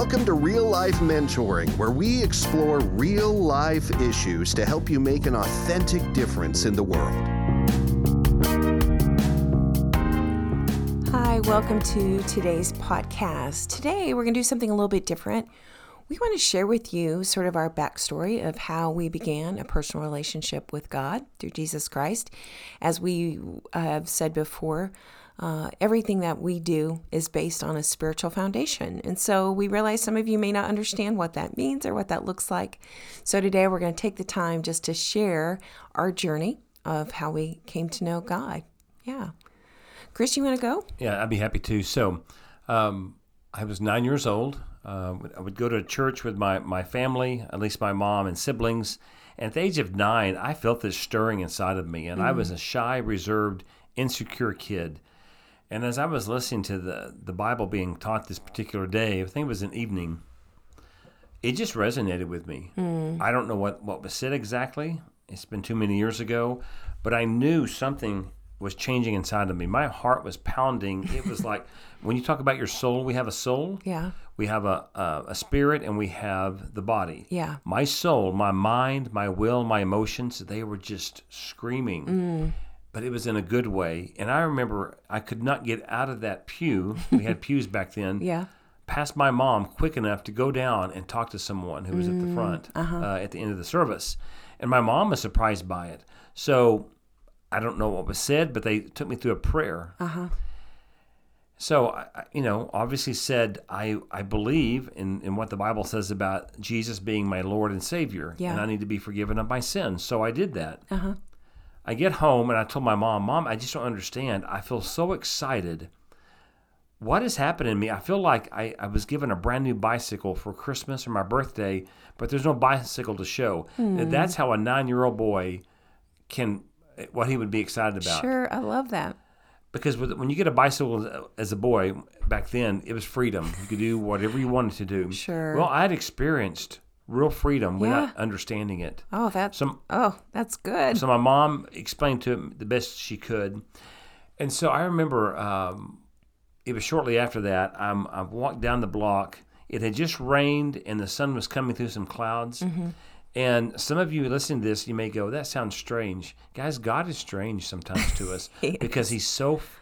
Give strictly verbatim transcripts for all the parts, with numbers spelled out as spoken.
Welcome to Real Life Mentoring, where we explore real life issues to help you make an authentic difference in the world. Hi, welcome to today's podcast. Today, we're going to do something a little bit different. We want to share with you sort of our backstory of how we began a personal relationship with God through Jesus Christ. As we have said before, uh, everything that we do is based on a spiritual foundation. And so we realize some of you may not understand what that means or what that looks like. So today we're going to take the time just to share our journey of how we came to know God. Yeah. Chris, you want to go? Yeah, I'd be happy to. So um, I was nine years old. Uh, I would go to church with my, my family, at least my mom and siblings. And at the age of nine, I felt this stirring inside of me. And mm. I was a shy, reserved, insecure kid. And as I was listening to the, the Bible being taught this particular day, I think it was an evening, it just resonated with me. Mm. I don't know what, what was said exactly. It's been too many years ago. But I knew something was changing inside of me. My heart was pounding. It was like, when you talk about your soul, we have a soul. Yeah. We have a, a a spirit and we have the body. Yeah. My soul, my mind, my will, my emotions, they were just screaming. Mm. But it was in a good way. And I remember I could not get out of that pew. We had pews back then. Yeah. Past my mom quick enough to go down and talk to someone who was mm. at the front uh-huh. uh, at the end of the service. And my mom was surprised by it. So I don't know what was said, but they took me through a prayer. Uh-huh. So, I, you know, obviously said, I, I believe in, in what the Bible says about Jesus being my Lord and Savior, yeah. and I need to be forgiven of my sins. So I did that. Uh-huh. I get home, and I told my mom, Mom, I just don't understand. I feel so excited. What has happened to me? I feel like I, I was given a brand new bicycle for Christmas or my birthday, but there's no bicycle to show. Mm. That's how a nine-year-old boy can... what he would be excited about. Sure, I love that. Because when you get a bicycle as a boy, back then, it was freedom. You could do whatever you wanted to do. Sure. Well, I had experienced real freedom yeah. without understanding it. Oh, that's, so, oh, that's good. So my mom explained to him the best she could. And so I remember um, it was shortly after that, I'm, I walked down the block. It had just rained and the sun was coming through some clouds. Mm-hmm. And some of you listening to this, you may go, that sounds strange. Guys, God is strange sometimes to us yes. because he's so f-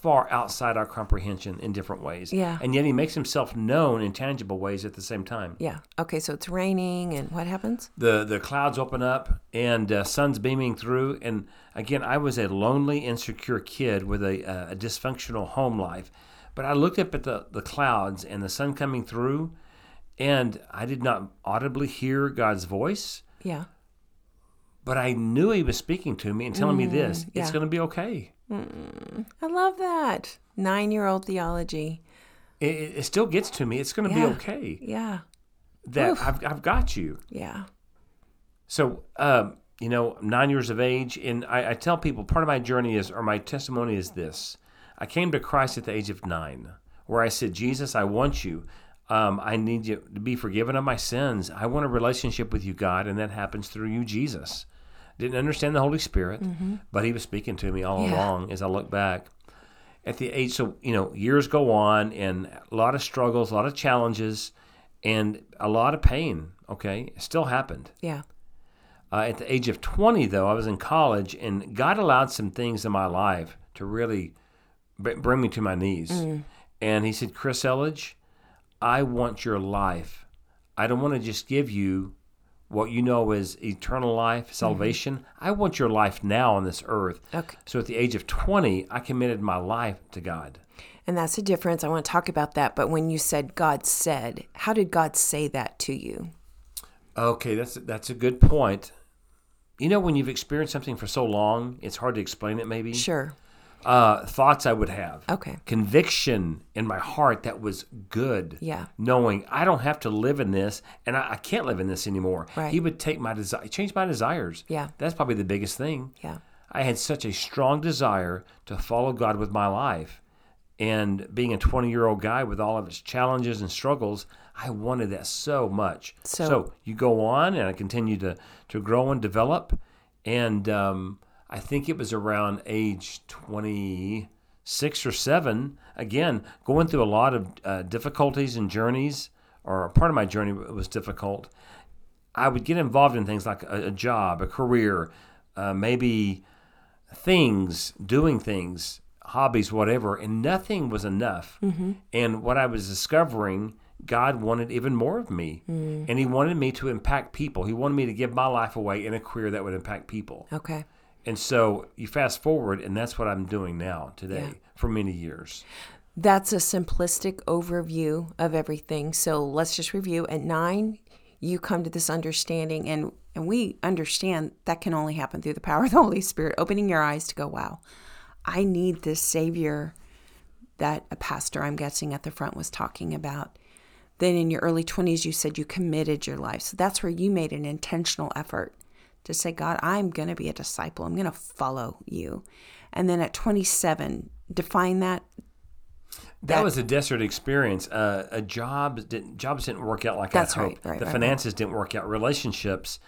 far outside our comprehension in different ways. Yeah. And yet he makes himself known in tangible ways at the same time. Yeah. Okay, so it's raining, and what happens? The the clouds open up, and uh, sun's beaming through. And again, I was a lonely, insecure kid with a, uh, a dysfunctional home life. But I looked up at the, the clouds and the sun coming through, and I did not audibly hear God's voice. Yeah. But I knew he was speaking to me and telling mm, me this. Yeah. It's going to be okay. Mm, I love that. Nine-year-old theology. It, it still gets to me. It's going to yeah. be okay. Yeah. That I've, I've got you. Yeah. So, um, you know, I'm nine years of age. And I, I tell people part of my journey is, or my testimony is this. I came to Christ at the age of nine, where I said, Jesus, I want you. Um, I need you to be forgiven of my sins. I want a relationship with you, God, and that happens through you, Jesus. Didn't understand the Holy Spirit, mm-hmm. but he was speaking to me all yeah. along as I look back. At the age, so, you know, years go on, and a lot of struggles, a lot of challenges, and a lot of pain, okay? It still happened. Yeah. Uh, at the age of twenty, though, I was in college, and God allowed some things in my life to really b- bring me to my knees. Mm. And he said, Chris Elledge, I want your life. I don't want to just give you what you know is eternal life, salvation. Mm-hmm. I want your life now on this earth. Okay. So at the age of twenty, I committed my life to God. And that's the difference. I want to talk about that. But when you said God said, how did God say that to you? Okay, that's that's a good point. You know, when you've experienced something for so long, it's hard to explain it maybe. Sure. Uh, thoughts I would have. Okay. Conviction in my heart that was good. Yeah. Knowing I don't have to live in this, and I, I can't live in this anymore. Right. He would take my desire, change my desires. Yeah. That's probably the biggest thing. Yeah. I had such a strong desire to follow God with my life. And being a twenty-year-old guy with all of his challenges and struggles, I wanted that so much. So, so you go on, and I continue to, to grow and develop. And, um... I think it was around age twenty six or seven, again, going through a lot of uh, difficulties and journeys, or part of my journey was difficult, I would get involved in things like a, a job, a career, uh, maybe things, doing things, hobbies, whatever, and nothing was enough. Mm-hmm. And what I was discovering, God wanted even more of me. Mm. And he wanted me to impact people. He wanted me to give my life away in a career that would impact people. Okay. And so you fast forward, and that's what I'm doing now today yeah. for many years. That's a simplistic overview of everything. So let's just review. At nine, you come to this understanding, and, and we understand that can only happen through the power of the Holy Spirit, opening your eyes to go, wow, I need this Savior that a pastor, I'm guessing, at the front was talking about. Then in your early twenties, you said you committed your life. So that's where you made an intentional effort to say, God, I'm going to be a disciple. I'm going to follow you. And then at twenty-seven, define that. That, that was a desert experience. Uh, a job didn't, jobs didn't work out like I hoped. Right, right, the right, finances right. didn't work out. Relationships.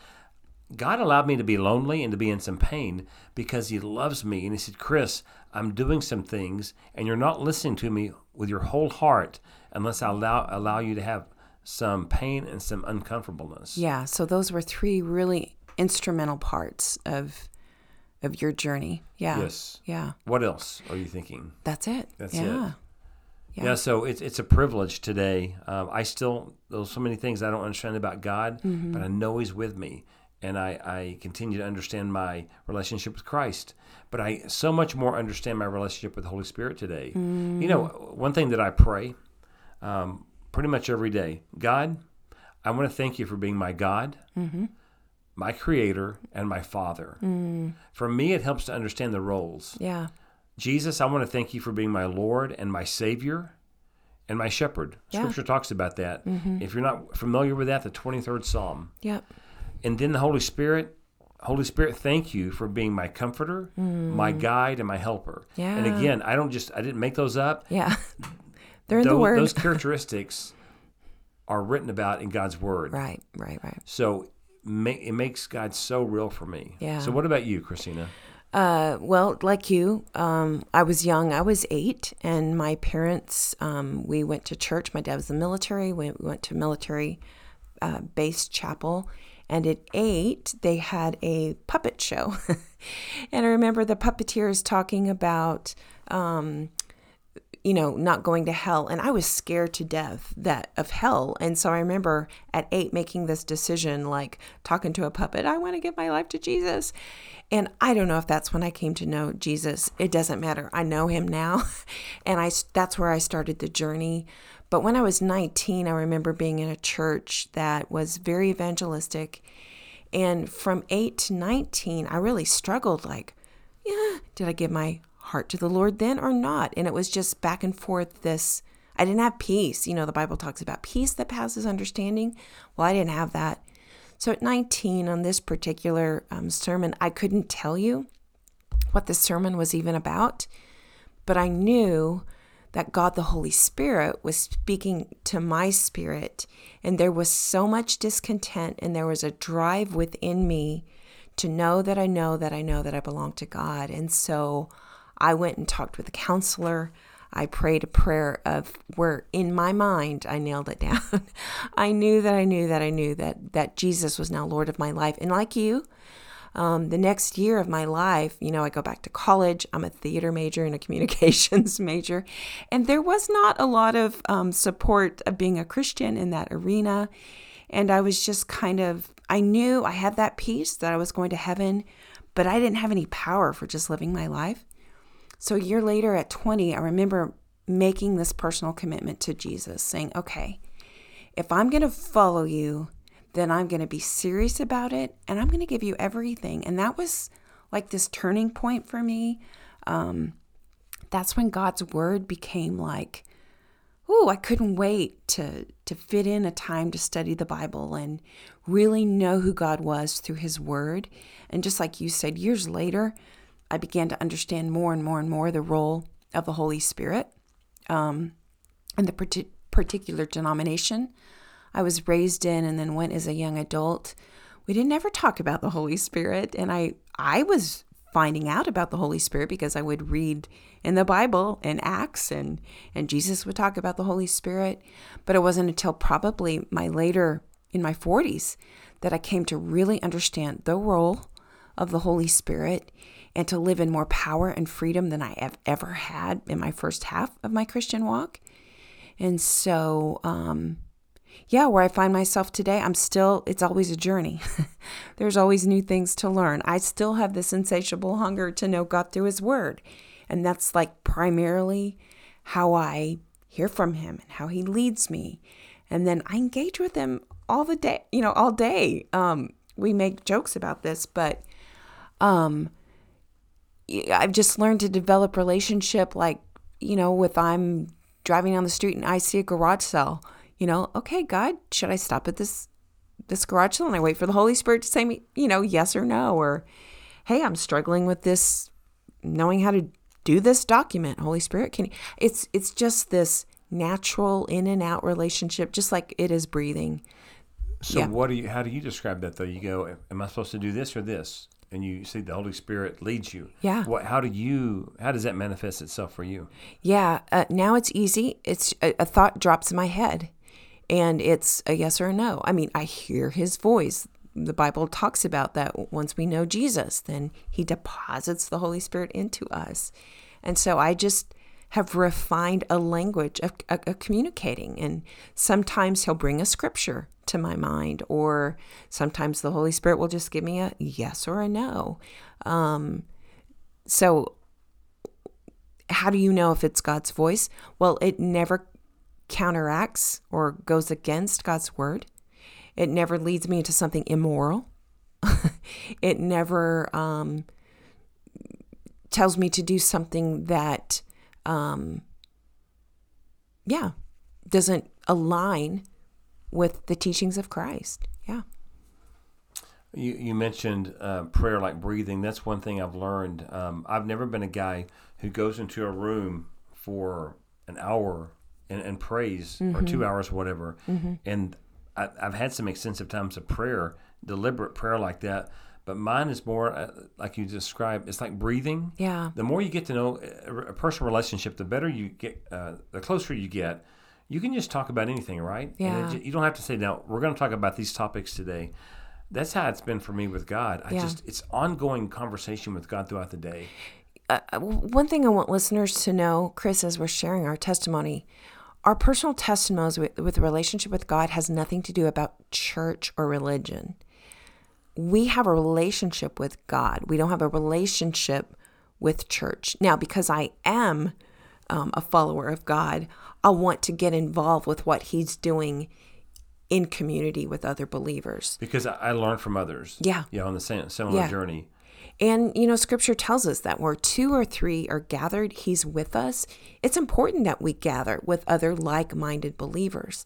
God allowed me to be lonely and to be in some pain because he loves me. And he said, Chris, I'm doing some things, and you're not listening to me with your whole heart unless I allow allow you to have some pain and some uncomfortableness. Yeah, so those were three really instrumental parts of of your journey. Yeah. Yes. Yeah. What else are you thinking? That's it. That's yeah. it. Yeah. yeah, so it's it's a privilege today. Um, I still, there's so many things I don't understand about God, mm-hmm. but I know he's with me. And I, I continue to understand my relationship with Christ. But I so much more understand my relationship with the Holy Spirit today. Mm. You know, one thing that I pray um, pretty much every day, God, I want to thank you for being my God, mm-hmm. my Creator, and my Father. Mm. For me, it helps to understand the roles. Yeah. Jesus, I want to thank you for being my Lord and my Savior and my Shepherd. Yeah. Scripture talks about that. Mm-hmm. If you're not familiar with that, the twenty-third Psalm. Yep. And then the Holy Spirit, Holy Spirit, thank you for being my comforter, mm. my guide, and my helper. Yeah. And again, I don't just, I didn't make those up. Yeah. They're in those, the Word. Those characteristics are written about in God's Word. Right, right, right. So ma- it makes God so real for me. Yeah. So what about you, Christina? Uh, well, like you, um, I was young. I was eight, and my parents, um, we went to church. My dad was in the military. We went to military-based uh, chapel. And at eight, they had a puppet show. And I remember the puppeteers talking about, um, you know, not going to hell. And I was scared to death that of hell. And so I remember at eight making this decision, like talking to a puppet, I want to give my life to Jesus. And I don't know if that's when I came to know Jesus. It doesn't matter. I know him now. And I, that's where I started the journey. But when I was nineteen, I remember being in a church that was very evangelistic. And from eight to nineteen, I really struggled like, yeah, did I give my heart to the Lord then or not? And it was just back and forth this, I didn't have peace. You know, the Bible talks about peace that passes understanding. Well, I didn't have that. So at nineteen on this particular um, sermon, I couldn't tell you what the sermon was even about, but I knew that God the Holy Spirit was speaking to my spirit, and there was so much discontent, and there was a drive within me to know that I know that I know that I belong to God. And so I went and talked with a counselor. I prayed a prayer of where in my mind I nailed it down. I knew that I knew that I knew that that Jesus was now Lord of my life. And like you, Um, the next year of my life, you know, I go back to college. I'm a theater major and a communications major. And there was not a lot of um, support of being a Christian in that arena. And I was just kind of, I knew I had that peace that I was going to heaven, but I didn't have any power for just living my life. So a year later at twenty, I remember making this personal commitment to Jesus, saying, okay, if I'm going to follow you, then I'm going to be serious about it, and I'm going to give you everything. And that was like this turning point for me. Um, that's when God's word became like, ooh, I couldn't wait to to fit in a time to study the Bible and really know who God was through his word. And just like you said, years later, I began to understand more and more and more the role of the Holy Spirit um, and the partic- particular denomination I was raised in and then went as a young adult. We didn't ever talk about the Holy Spirit. And I I was finding out about the Holy Spirit because I would read in the Bible and Acts and, and Jesus would talk about the Holy Spirit. But it wasn't until probably my later, in my forties, that I came to really understand the role of the Holy Spirit and to live in more power and freedom than I have ever had in my first half of my Christian walk. And so, um, yeah, where I find myself today, I'm still, it's always a journey. There's always new things to learn. I still have this insatiable hunger to know God through his word. And that's like primarily how I hear from him and how he leads me. And then I engage with him all the day, you know, all day. Um, we make jokes about this, but um, I've just learned to develop relationship, like, you know, with I'm driving down the street and I see a garage sale. You know, okay, God, should I stop at this this garage sale? And I wait for the Holy Spirit to say, me, you know, yes or no. Or, hey, I'm struggling with this, knowing how to do this document. Holy Spirit, can you? It's, it's just this natural in and out relationship, just like it is breathing. So yeah. What do you? How do you describe that, though? You go, am I supposed to do this or this? And you see the Holy Spirit leads you. Yeah. What? How do you? How does that manifest itself for you? Yeah. Uh, now it's easy. It's a, a thought drops in my head. And it's a yes or a no. I mean, I hear his voice. The Bible talks about that. Once we know Jesus, then he deposits the Holy Spirit into us. And so I just have refined a language of, of, of communicating. And sometimes he'll bring a scripture to my mind, or sometimes the Holy Spirit will just give me a yes or a no. Um, so how do you know if it's God's voice? Well, it never counteracts or goes against God's word. It never leads me into something immoral. It never um, tells me to do something that, um, yeah, doesn't align with the teachings of Christ. Yeah. You you mentioned uh, prayer like breathing. That's one thing I've learned. Um, I've never been a guy who goes into a room for an hour And, and praise, mm-hmm. or two hours, whatever. Mm-hmm. And I, I've had some extensive times of prayer, deliberate prayer like that. But mine is more uh, like you described. It's like breathing. Yeah. The more you get to know a, a personal relationship, the better you get, uh, the closer you get. You can just talk about anything, right? Yeah. And it, you don't have to say, now, we're going to talk about these topics today. That's how it's been for me with God. I yeah. just it's ongoing conversation with God throughout the day. Uh, one thing I want listeners to know, Chris, as we're sharing our testimony, our personal testimonies with, with the relationship with God has nothing to do about church or religion. We have a relationship with God. We don't have a relationship with church. Now, because I am um, a follower of God, I want to get involved with what he's doing in community with other believers. Because I learn from others. Yeah. Yeah, on the same similar yeah. journey. And, you know, scripture tells us that where two or three are gathered, he's with us. It's important that we gather with other like-minded believers.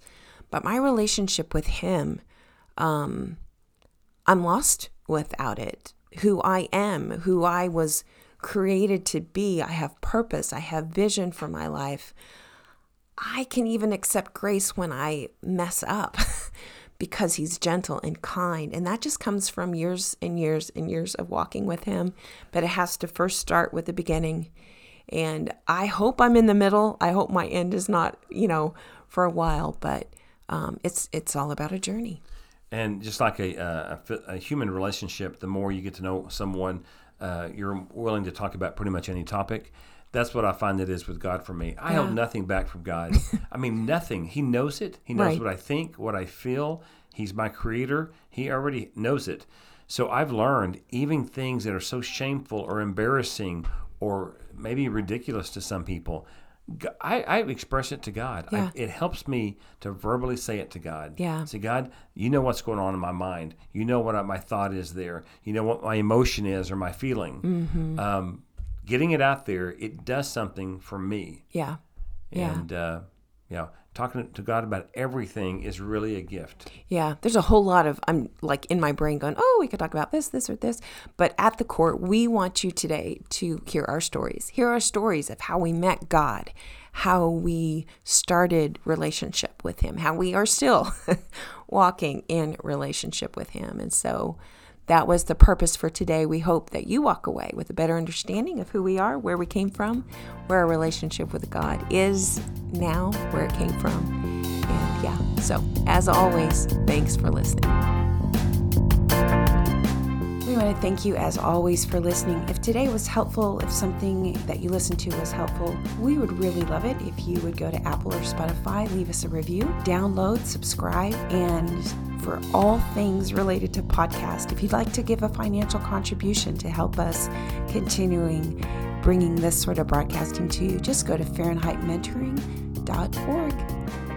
But my relationship with him, um, I'm lost without it. Who I am, who I was created to be, I have purpose, I have vision for my life. I can even accept grace when I mess up. Because he's gentle and kind. And that just comes from years and years and years of walking with him. But it has to first start with the beginning. And I hope I'm in the middle. I hope my end is not, you know, for a while. But um, it's it's all about a journey. And just like a, a, a human relationship, the more you get to know someone, uh, you're willing to talk about pretty much any topic. That's what I find it is with God for me. I yeah. hold nothing back from God. I mean, nothing. He knows it. He knows right. what I think, what I feel. He's my creator. He already knows it. So I've learned even things that are so shameful or embarrassing or maybe ridiculous to some people, I, I express it to God. Yeah. I, it helps me to verbally say it to God. Yeah. Say, God, you know what's going on in my mind. You know what my thought is there. You know what my emotion is or my feeling. Mm-hmm. Um Getting it out there, it does something for me. Yeah, yeah. And, uh, you know, talking to God about everything is really a gift. Yeah, there's a whole lot of, I'm like in my brain going, oh, we could talk about this, this, or this. But at the core, we want you today to hear our stories. Hear our stories of how we met God, how we started relationship with him, how we are still walking in relationship with him. And so that was the purpose for today. We hope that you walk away with a better understanding of who we are, where we came from, where our relationship with God is now, where it came from. And yeah, so as always, thanks for listening. We want to thank you as always for listening. If today was helpful, if something that you listened to was helpful, we would really love it if you would go to Apple or Spotify, leave us a review, download, subscribe, and for all things related to podcast, if you'd like to give a financial contribution to help us continuing bringing this sort of broadcasting to you, just go to Fahrenheit Mentoring dot org.